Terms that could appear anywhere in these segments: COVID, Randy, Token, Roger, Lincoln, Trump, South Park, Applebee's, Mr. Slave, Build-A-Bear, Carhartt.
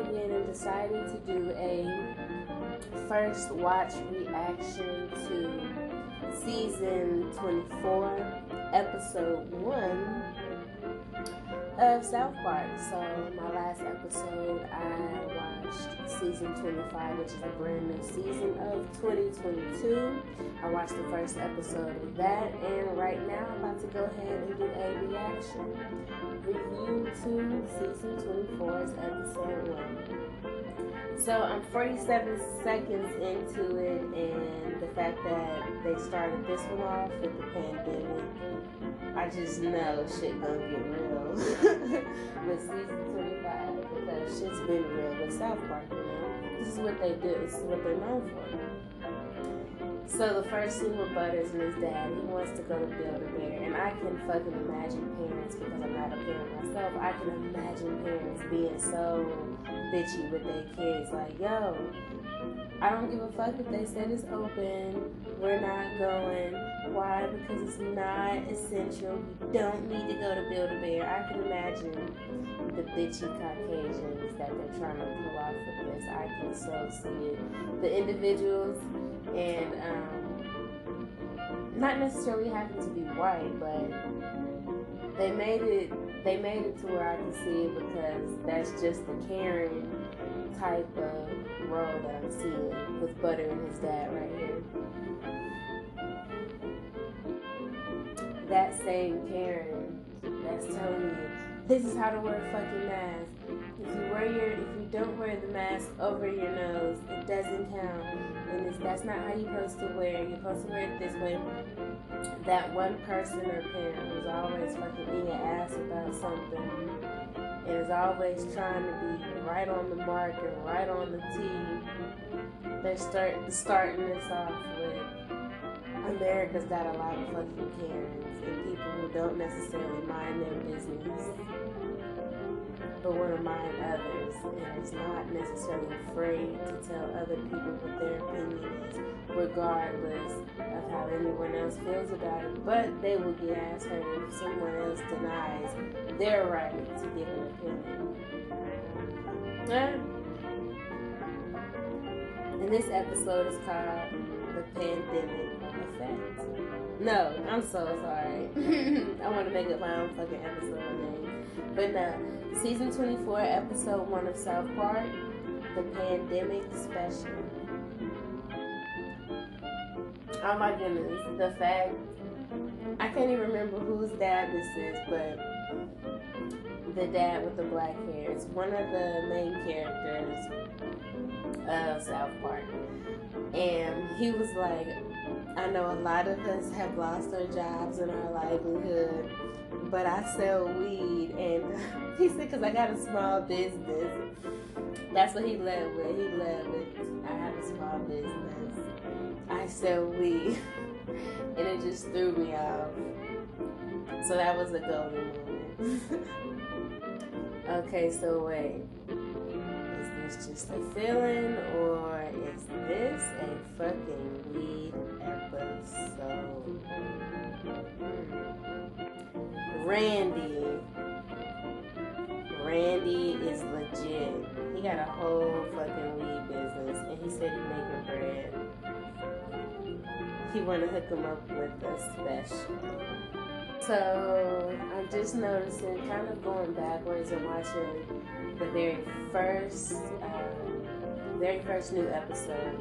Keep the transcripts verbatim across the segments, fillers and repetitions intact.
opinion and decided to do a first watch reaction to season twenty-four, episode one of South Park. So my last episode, I watched season twenty-five, which is a brand new season of twenty twenty-two. I watched the first episode of that, and right now I'm about to go ahead and do a reaction review to season twenty-four's episode one. So I'm forty-seven seconds into it, and the fact that they started this one off with the pandemic, I just know shit gonna get real. With season twenty-five, because shit's been real with South Park, you know. This is what they do, this is what they're known for. So the first scene with Butters and his dad, he wants to go to Build-A-Bear, and I can fucking imagine parents, because I'm not a parent myself, I can imagine parents being so bitchy with their kids, like, yo, I don't give a fuck if they said it's open, we're not going. Why? Because it's not essential. You don't need to go to Build-A-Bear. I can imagine the bitchy Caucasians that they're trying to pull off of this. I can so see it. The individuals, and um, not necessarily having to be white, but they made it, they made it to where I can see it, because that's just the Karen type of role that I'm seeing with Butter and his dad right here. That same Karen that's telling you, this is how to wear a fucking mask. If you wear your, if you don't wear the mask over your nose, it doesn't count. And it's, that's not how you're supposed to wear it. You're supposed to wear it this way. That one person or parent who's always fucking being an ass about something, is always trying to be right on the mark and right on the tee. They're start, starting this off with, America's got a lot of fucking Karens and people who don't necessarily mind their business, but want to mind others, and is not necessarily afraid to tell other people what their opinion is, regardless of how anyone else feels about it. But they will get ass hurt if someone else denies their right to give an opinion. Yeah. And this episode is called The Pandemic Effect. No, I'm so sorry. I want to make up my own fucking episode name. But no, season twenty-four, episode one of South Park, The Pandemic Special. Oh my goodness, the fact, I can't even remember whose dad this is, but the dad with the black hair is one of the main characters of South Park. And he was like, I know a lot of us have lost our jobs and our livelihood, but I sell weed, and he said, because I got a small business. That's what he led with. He led with, I have a small business. I sell weed. And it just threw me off. So that was a golden moment. Okay, so wait. Is this just a feeling, or is this a fucking weed episode? Randy. Randy is legit. He got a whole fucking weed business, and he said he's making bread. He wanna hook him up with a special. So I'm just noticing, kind of going backwards and watching the very first, um, very first new episode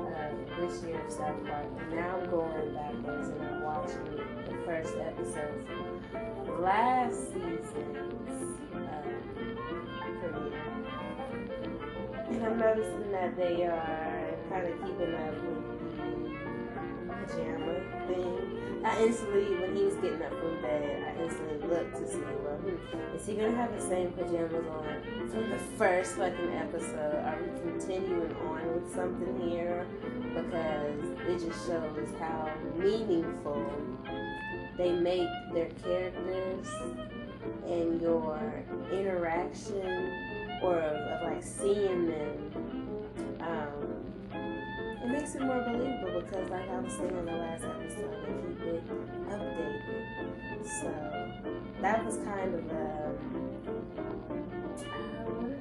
of this year of South Park. Now I'm going backwards and I'm watching the first episodes of last season's um, premiere, and I'm noticing that they are kind of keeping up with pajama thing. I instantly, when he was getting up from bed, I instantly looked to see, well, hmm, is he gonna have the same pajamas on from the first fucking episode? Are we continuing on with something here? Because it just shows how meaningful they make their characters and your interaction, or of, of like seeing them. Um, It makes it more believable, because like I was saying on the last episode, they keep it updated. So that was kind of a, uh, what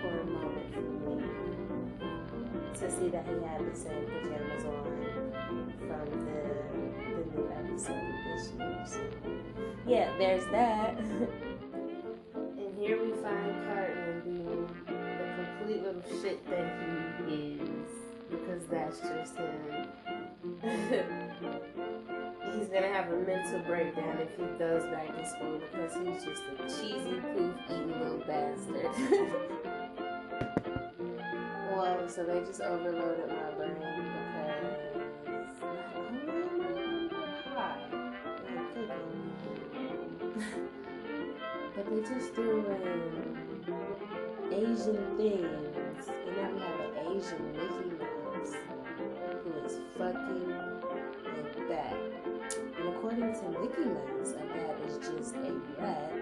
for a moment to see that he had the same pajamas on from the, the new episode this year. So, yeah, there's that. And here we find Carhartt being the complete little shit that he is, because that's just him. He's gonna have a mental breakdown if he goes back to school, because he's just a cheesy, poof-eating little bastard. Well, so they just overloaded my brain because I'm really high and cooking. But they just threw in Asian things, and now we have an Asian Mickey Mouse who is fucking bad. And according to Mickey Mouse, a bat is just a rat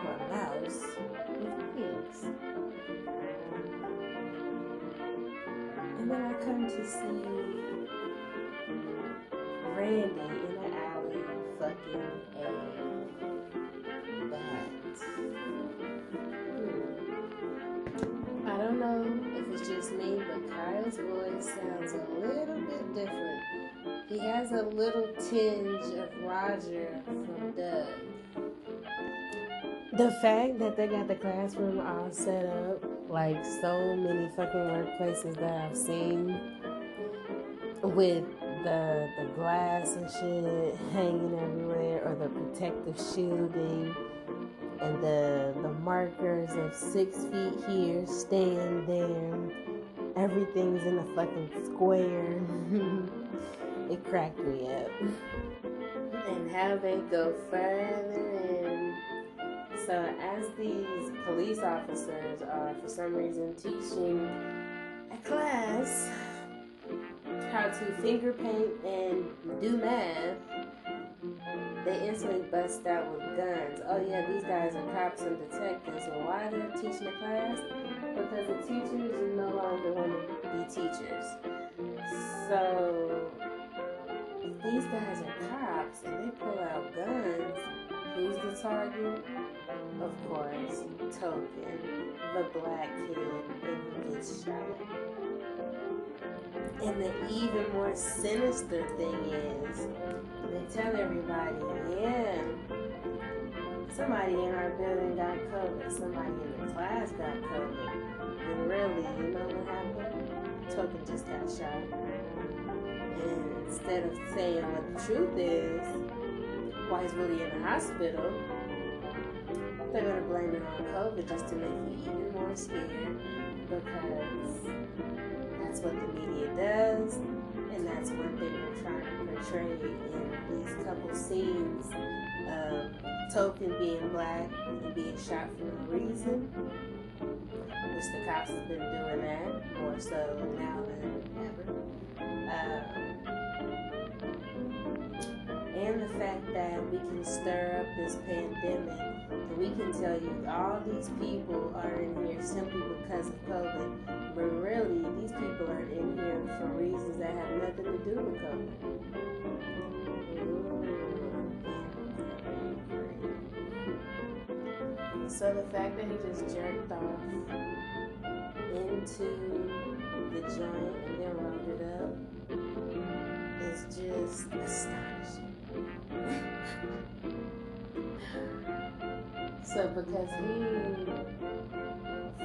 or a mouse with wings. And then I come to see Randy in the alley fucking a bat. I don't know if it's just me, but Kyle's voice sounds a little bit different. He has a little tinge of Roger from Doug. The fact that they got the classroom all set up, like so many fucking workplaces that I've seen, with the the glass and shit hanging everywhere, or the protective shielding, and the the markers of six feet here, stand there. Everything's in a fucking square. It cracked me up. And how they go further in. So as these police officers are for some reason teaching a class how to finger paint and do math, they instantly bust out with guns. Oh yeah, these guys are cops and detectives. And why they're teaching the class? Because the teachers no longer want to be teachers. So these guys are cops and they pull out guns. Who's the target? Of course, Token, the black kid, and he gets shot. And the even more sinister thing is, they tell everybody, yeah, somebody in our building got COVID, somebody in the class got COVID. And really, you know what happened? Token just got shot. And instead of saying what the truth is, why he's really in the hospital, they're going to blame it on COVID just to make you even more scared, because that's what the media does, and that's what they were trying to portray in these couple scenes of Token being black and being shot for no reason, which the cops have been doing that more so now than ever. Um, and the fact that we can stir up this pandemic, and we can tell you all these people are in here simply because of COVID. But really, these people are in here for reasons that have nothing to do with COVID. Ooh. So the fact that he just jerked off into the joint and then rolled it up is just astonishing. So because he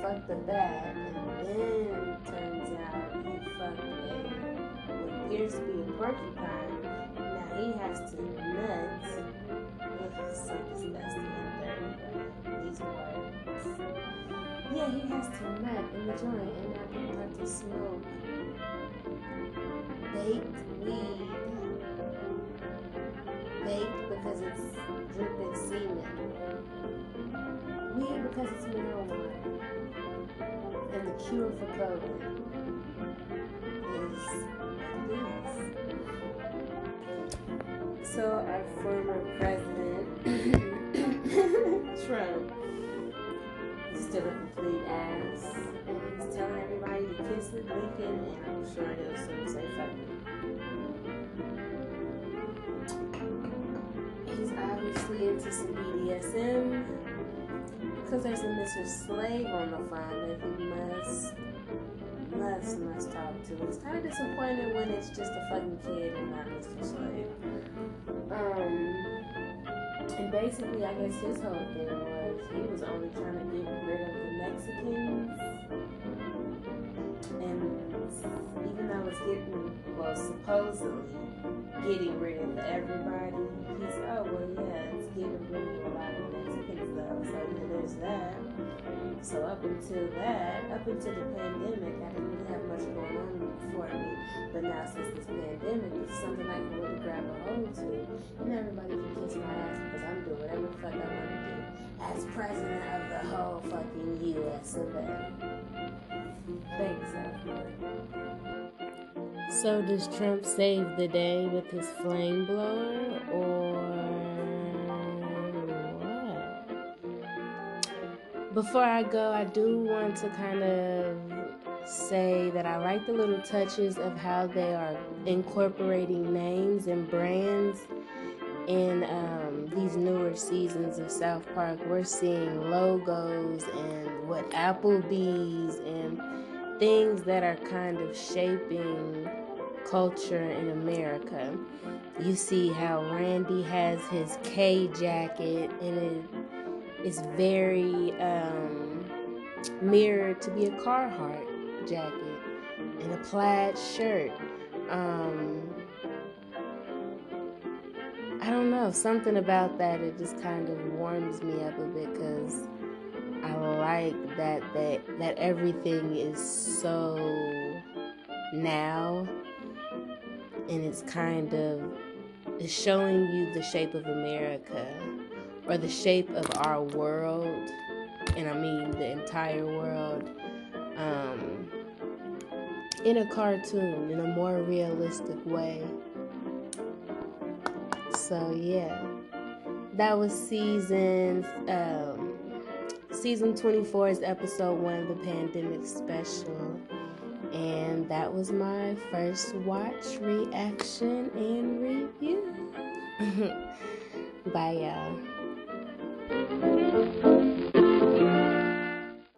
fucked the bag, then turns out he fucked a what appears to be a porcupine. Now he has to nut. Ugh, so disgusting and dirty. These words. Yeah, he has to nut in the joint, and now people have to smoke baked weed. Baked because it's dripping semen. Weed because it's marijuana. And the cure for COVID is this. So our former president, Trump, is still a complete ass. And he's telling everybody to kiss with Lincoln, and I'm sure he'll soon say fuck it. He's obviously into some B D S M. because there's a Mister Slave on the phone that he must, must, must talk to. It's kind of disappointing when it's just a fucking kid and not Mister Slave. Um, and basically, I guess his whole thing was he was only trying to get rid of the Mexicans. And even though it's getting, well, supposedly getting rid of everybody, he's, oh, well, yeah, it's getting rid of a lot of Mexicans, though, so yeah, there's that. So up until that, up until the pandemic, I didn't really have much going on for me, but now since this pandemic, it's something I can really grab a hold to, and everybody can kiss my ass because I'm doing whatever the fuck I want to do as president of the whole fucking U S of A. Thanks, everyone. So does Trump save the day with his flame blower, or what? Before I go, I do want to kind of say that I like the little touches of how they are incorporating names and brands in um, these newer seasons of South Park. We're seeing logos and what Applebee's and things that are kind of shaping culture in America. You see how Randy has his K jacket, and it is very um, mirrored to be a Carhartt jacket and a plaid shirt. Um, I don't know, something about that, it just kind of warms me up a bit, because I like that, that that everything is so now, and it's kind of it's showing you the shape of America, or the shape of our world, and I mean the entire world, um, in a cartoon, in a more realistic way. So yeah, that was season um, season twenty-four's episode one of the pandemic special, and that was my first watch, reaction, and review. Bye, y'all.